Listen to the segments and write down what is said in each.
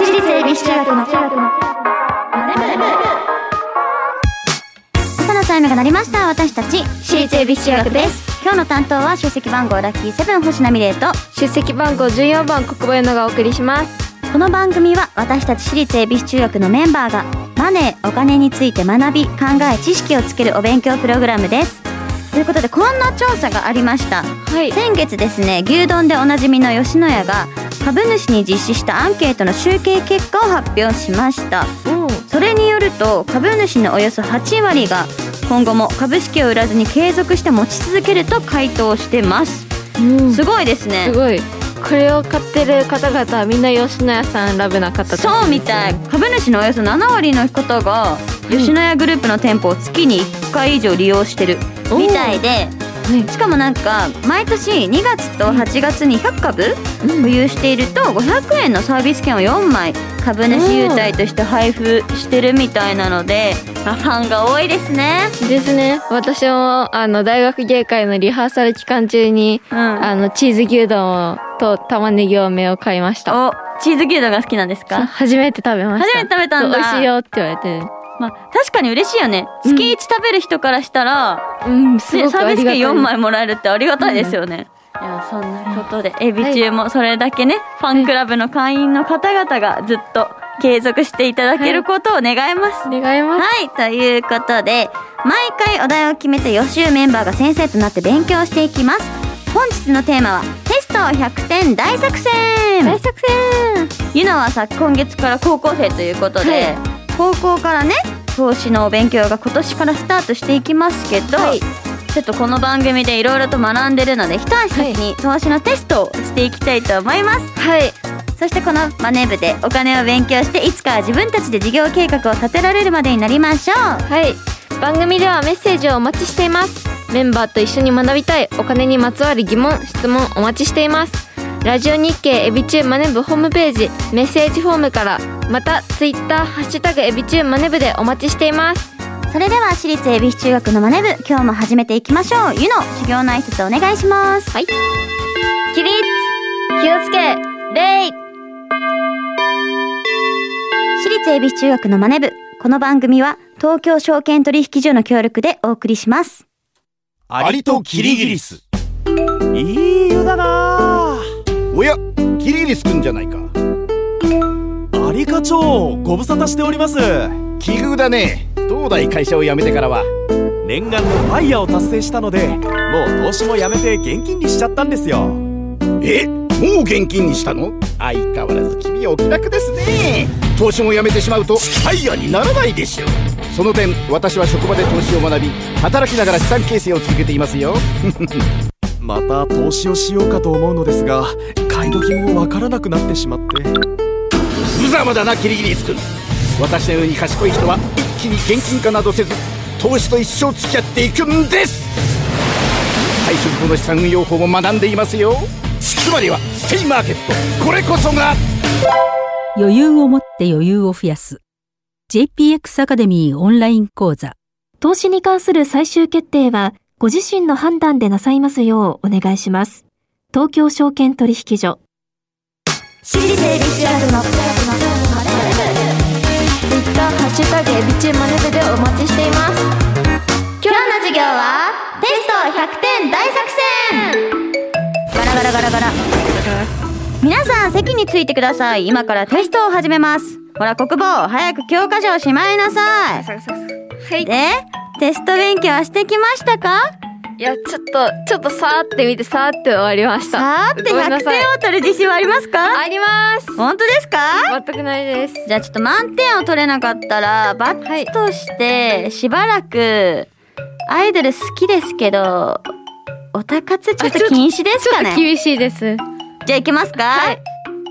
私立恵比寿中学の朝のタイムが鳴りました。私たち私立恵比寿中学です。今日の担当は出席番号ラッキー7星名美玲と出席番号14番国母ゆのがお送りします。この番組は私たち私立恵比寿中学のメンバーがマネー、お金について学び、考え、知識をつけるお勉強プログラムです。ということでこんな調査がありました、はい、先月ですね、牛丼でおなじみの吉野家が株主に実施したアンケートの集計結果を発表しました、うん、それによると株主のおよそ8割が今後も株式を売らずに継続して持ち続けると回答してます、うん、すごいですね。すごい。これを買ってる方々はみんな吉野家さんラブな方です、ね、そうみたい。株主のおよそ7割の方が吉野家グループの店舗を月に1回以上利用してるみたいで、しかもなんか毎年2月と8月に100株保有していると500円のサービス券を4枚株主優待として配布してるみたいなので、まあ、ファンが多いですね。ですね。私も大学芸会のリハーサル期間中に、うん、チーズ牛丼と玉ねぎ多めを買いました。お、チーズ牛丼が好きなんですか？初めて食べました。初めて食べたんだ。美味しいよって言われて、まあ、確かに嬉しいよね。月1食べる人からしたら、うん、すごくありがたい。サービス券4枚もらえるってありがたいですよね、うん、いやそんなことでエビ中もそれだけね、はい、ファンクラブの会員の方々がずっと継続していただけることを願います、はい、願います。はい、ということで毎回お題を決めて予習メンバーが先生となって勉強していきます。本日のテーマはテスト100点大作戦。大作戦。ゆなはさ、今月から高校生ということで、はい、高校からね、投資のお勉強が今年からスタートしていきますけど、はい、ちょっとこの番組でいろいろと学んでるので一足先に投資のテストをしていきたいと思います。はい。そしてこのマネ部でお金を勉強していつかは自分たちで事業計画を立てられるまでになりましょう。はい。番組ではメッセージをお待ちしています。メンバーと一緒に学びたいお金にまつわる疑問・質問お待ちしています。ラジオ日経エビチューマネ部ホームページメッセージフォームから、またツイッターハッシュタグエビチューマネ部でお待ちしています。それでは私立エビ中学のマネ部、今日も始めていきましょう。ゆの、修行の挨拶お願いします。はい。起立、気をつけ、礼。私立エビ中学のマネ部、この番組は東京証券取引所の協力でお送りします。アリとキリギリス、いい湯だな。おや、キリギリスくんじゃないか。アリ課長、ご無沙汰しております。奇遇だね。当代会社を辞めてからは念願のバイヤーを達成したので、もう投資もやめて現金にしちゃったんですよ。え、もう現金にしたの？相変わらず君はお気楽ですね。投資もやめてしまうとバイヤーにならないでしょ。その点私は職場で投資を学び、働きながら資産形成を続けていますよ。また投資をしようかと思うのですが、買い時もわからなくなってしまって。無様だな、キリギリス君。私のように賢い人は一気に現金化などせず、投資と一生付き合っていくんです。退職後の資産運用法も学んでいますよ。つまりはステイマーケット、これこそが余裕を持って余裕を増やす JPX アカデミーオンライン講座。投資に関する最終決定はご自身の判断でなさいますようお願いします。東京証券取引所。私立エビチューマネ部、Twitterハッシュタグエビチューマネ部でお待ちしています。今日の授業はテスト100点大作戦。ガラガラガラガラ。皆さん席についてください。今からテストを始めます。ほら国母、早く教科書しまいなさい。はい。で、テスト勉強はしてきましたか？いや、ちょっとさーって見て、さーって終わりました。さーって100点を取る自信はありますか？あります。本当ですか？全くないです。じゃあちょっと満点を取れなかったら罰としてしばらくアイドル好きですけどオタ活ちょっと禁止ですかね？ちょっと厳しいです。じゃあいきますか？はい。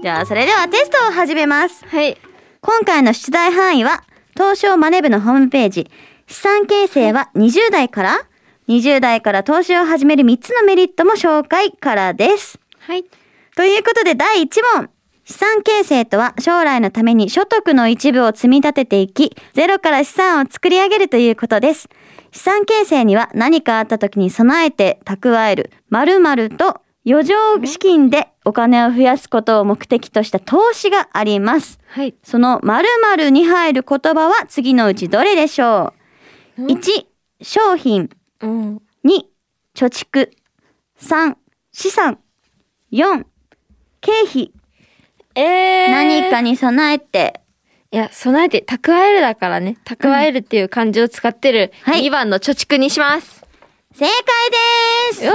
じゃあそれではテストを始めます。はい。今回の出題範囲は東証マネ部のホームページ、資産形成は20代から投資を始める3つのメリットも紹介からです。はい。ということで第1問。資産形成とは将来のために所得の一部を積み立てていき、ゼロから資産を作り上げるということです。資産形成には何かあった時に備えて蓄える〇〇と余剰資金でお金を増やすことを目的とした投資があります、はい、その○○に入る言葉は次のうちどれでしょう？ 1. 商品、うん、2. 貯蓄、3. 資産、4. 経費。何かに備えて、いや備えて蓄えるだからね、蓄えるっていう漢字を使ってる2番の貯蓄にします、はい、正解です。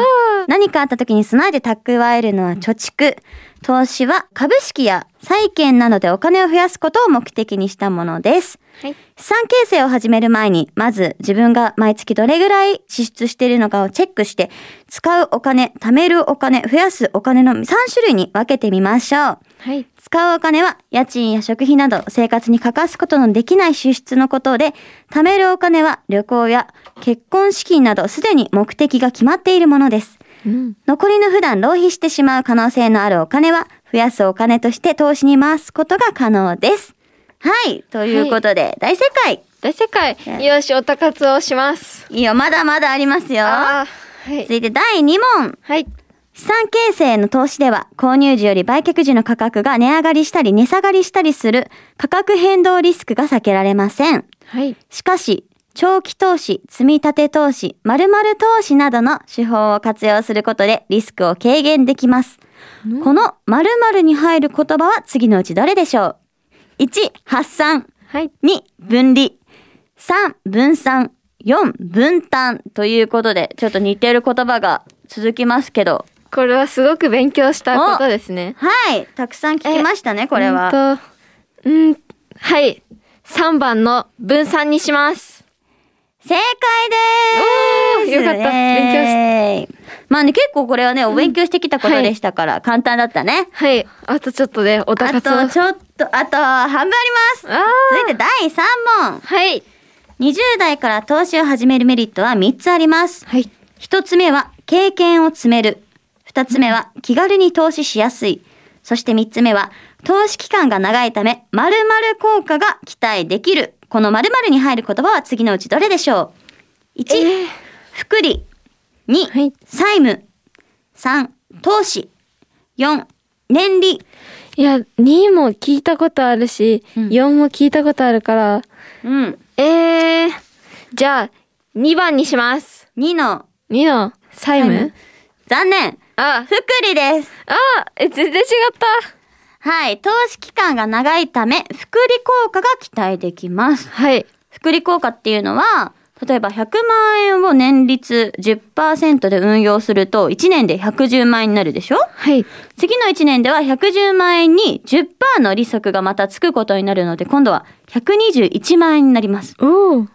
何かあった時に備えて蓄えるのは貯蓄、投資は株式や債券などでお金を増やすことを目的にしたものです、はい、資産形成を始める前にまず自分が毎月どれぐらい支出しているのかをチェックして、使うお金、貯めるお金、増やすお金の3種類に分けてみましょう、はい、使うお金は家賃や食費など生活に欠かすことのできない支出のことで、貯めるお金は旅行や結婚資金などすでに目的が決まっているものです、うん、残りの普段浪費してしまう可能性のあるお金は増やすお金として投資に回すことが可能です。はい、ということで、はい、大正解。大正解。よし、おたかつをします。いいよ、まだまだありますよ。はい、続いて第2問。はい。資産形成の投資では、購入時より売却時の価格が値上がりしたり値下がりしたりする価格変動リスクが避けられません。はい。しかし、長期投資、積み立て投資、○○投資などの手法を活用することでリスクを軽減できます。この○○に入る言葉は次のうちどれでしょう？ 1. 発散、はい、2. 分離、3. 分散、4. 分担ということで、ちょっと似てる言葉が続きますけど、これはすごく勉強したことですね。はい、たくさん聞きましたね、これは。はい、3番の分散にします。正解です。よかった、勉強した。まあね、結構これはね、お勉強してきたことでしたから、簡単だったね。はい。あとちょっとね、お高さを。あとちょっと、あと半分あります。続いて第3問。はい。20代から投資を始めるメリットは3つあります。はい。1つ目は、経験を積める。2つ目は、気軽に投資しやすい。そして3つ目は、投資期間が長いため、○○効果が期待できる。この○○に入る言葉は次のうちどれでしょう？ 1. 福利、2. 債務、3. 投資、4. 年利。いや、2も聞いたことあるし、うん、4も聞いたことあるから、うん、じゃあ2番にします。2の債務残念。福利です。全然違った。はい。投資期間が長いため、複利効果が期待できます。はい。複利効果っていうのは、例えば100万円を年率 10% で運用すると、1年で110万円になるでしょ？はい。次の1年では110万円に 10% の利息がまたつくことになるので、今度は121万円になります。こ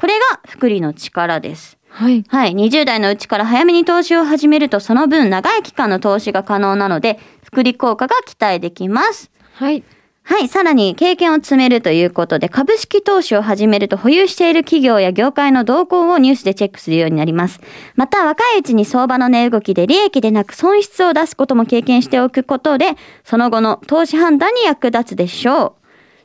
れが複利の力です。はい、はい、20代のうちから早めに投資を始めると、その分長い期間の投資が可能なので、複利効果が期待できます。はい。はい、さらに経験を積めるということで、株式投資を始めると保有している企業や業界の動向をニュースでチェックするようになります。また、若いうちに相場の値動きで利益でなく損失を出すことも経験しておくことで、その後の投資判断に役立つでしょう。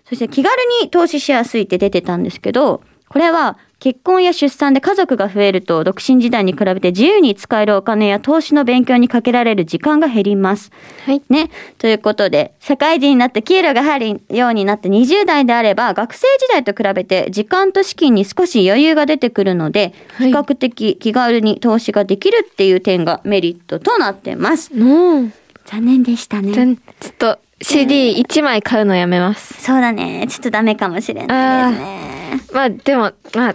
そして気軽に投資しやすいって出てたんですけど、これは結婚や出産で家族が増えると、独身時代に比べて自由に使えるお金や投資の勉強にかけられる時間が減ります。はい。ね。ということで、社会人になって給料が入るようになって20代であれば、学生時代と比べて時間と資金に少し余裕が出てくるので、比較的気軽に投資ができるっていう点がメリットとなってます。残念でしたね。ちょっと CD1 枚買うのやめます。そうだね。ちょっとダメかもしれないですね。まあでも、まあ、今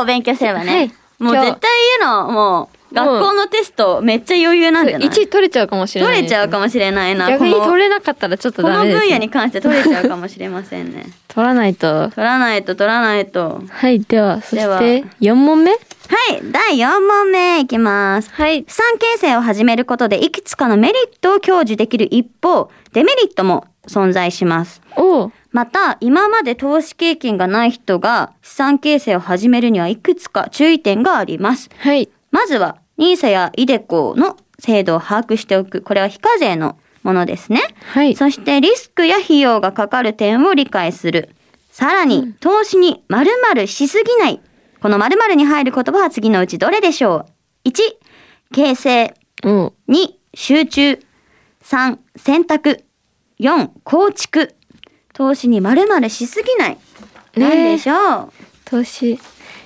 日勉強すればね、はい、もう絶対言うの、もう学校のテストめっちゃ余裕なんじゃない？ 1 取れちゃうかもしれない、ね、取れちゃうかもしれないな。逆に取れなかったらちょっとダメです、ね、この分野に関して取れちゃうかもしれませんね。取らないと。はい、ではそして4問目。はい、第4問目いきます。はい。資産形成を始めることでいくつかのメリットを享受できる一方、デメリットも存在します。また、今まで投資経験がない人が資産形成を始めるにはいくつか注意点があります。はい。まずは、NISA やiDeCoの制度を把握しておく。これは非課税のものですね。はい。そして、リスクや費用がかかる点を理解する。さらに、投資に○○しすぎない。この○○に入る言葉は次のうちどれでしょう？ 1. 形成、2. 集中、3、選択。4、構築。投資に丸々しすぎない。なんでしょう、投資。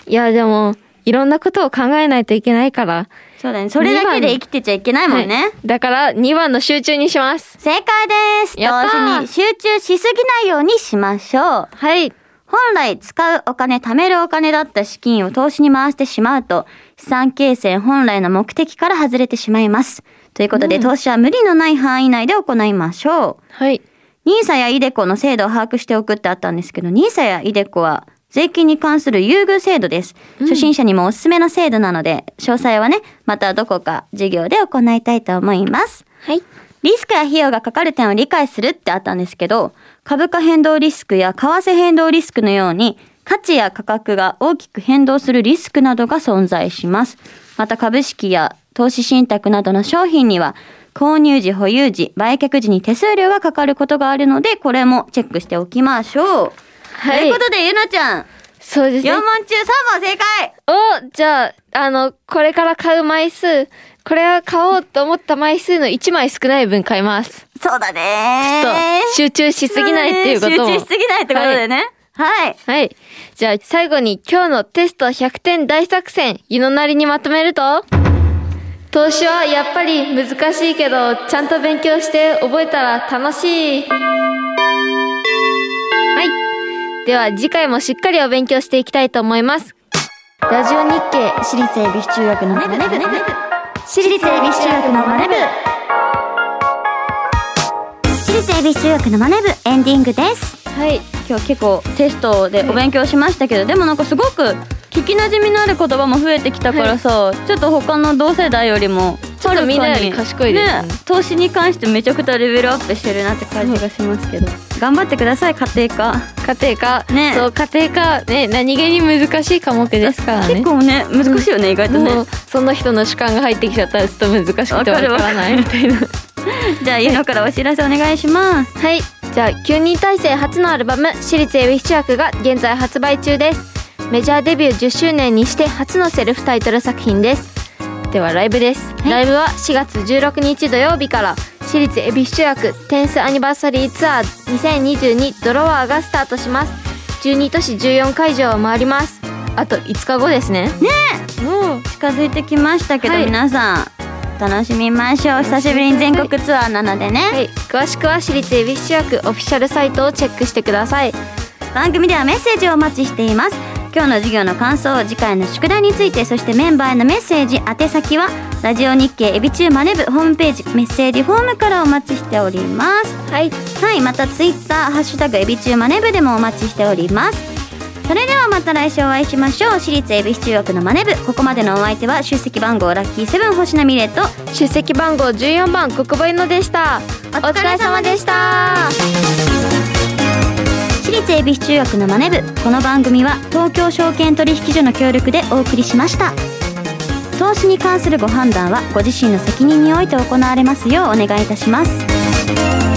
いや、でも、いろんなことを考えないといけないから。そうだね。それだけで生きてちゃいけないもんね。はい、だから、2番の集中にします。正解です。投資に集中しすぎないようにしましょう。はい。本来使うお金、貯めるお金だった資金を投資に回してしまうと、資産形成本来の目的から外れてしまいます。ということで、投資は無理のない範囲内で行いましょう。はい。NISAやイデコの制度を把握しておくってあったんですけど、NISAやイデコは税金に関する優遇制度です。初心者にもおすすめの制度なので、詳細はね、またどこか授業で行いたいと思います。はい。リスクや費用がかかる点を理解するってあったんですけど、株価変動リスクや為替変動リスクのように、価値や価格が大きく変動するリスクなどが存在します。また株式や投資信託などの商品には、購入時、保有時、売却時に手数料がかかることがあるので、これもチェックしておきましょう。はい。ということで、ゆなちゃん。そうですね。4問中3問正解。お、じゃあ、これから買う枚数、これは買おうと思った枚数の1枚少ない分買います。そうだね。ちょっと集中しすぎないっていうことを。集中しすぎないってことでね。はい。はい。はい、じゃあ最後に今日のテスト100点大作戦、ゆのなりにまとめると、投資はやっぱり難しいけど、ちゃんと勉強して覚えたら楽しい。はい。では次回もしっかりお勉強していきたいと思います。ラジオ日経私立恵比寿中学のマネブ。私立恵比寿中学のマネブ。私立恵比寿中学のマネブエンディングです。はい。今日結構テストでお勉強しましたけど、でもなんかすごく聞き馴染みのある言葉も増えてきたからさ、はい、ちょっと他の同世代よりもちょっとみんなより賢いですね。投資に関してめちゃくちゃレベルアップしてるなって感じがしますけど、頑張ってください。家庭科、家庭科ね、そう家庭科ね、何気に難しい科目ですからね。結構ね難しいよね、意外とね。その人の主観が入ってきちゃったらちょっと難しくてわからないみたいな。じゃあゆのからお知らせお願いします。はい、じゃあ9人体制初のアルバム、私立恵比寿中学が現在発売中です。メジャーデビュー10周年にして初のセルフタイトル作品です。ではライブです。ライブは4月16日土曜日から私立恵比寿中学 10th アニバーサリーツアー2022ドロワーがスタートします。12都市14会場を回ります。あと5日後ですね。ねえ、近づいてきましたけど、はい、皆さん楽しみましょう。久しぶりに全国ツアーなのでね。はい、詳しくは私立恵比寿中学オフィシャルサイトをチェックしてください。番組ではメッセージをお待ちしています。今日の授業の感想、次回の宿題について、そしてメンバーへのメッセージ、宛先はラジオ日経エビチューマネブホームページメッセージフォームからお待ちしております。はい、はい、またツイッターハッシュタグエビチューマネブでもお待ちしております。それではまた来週お会いしましょう。私立エビ中学のマネブ、ここまでのお相手は出席番号ラッキー7星名美玲と出席番号14番国母ゆのでした。お疲れ様でした。私立恵比寿中学のマネ部、この番組は東京証券取引所の協力でお送りしました。投資に関するご判断はご自身の責任において行われますようお願いいたします。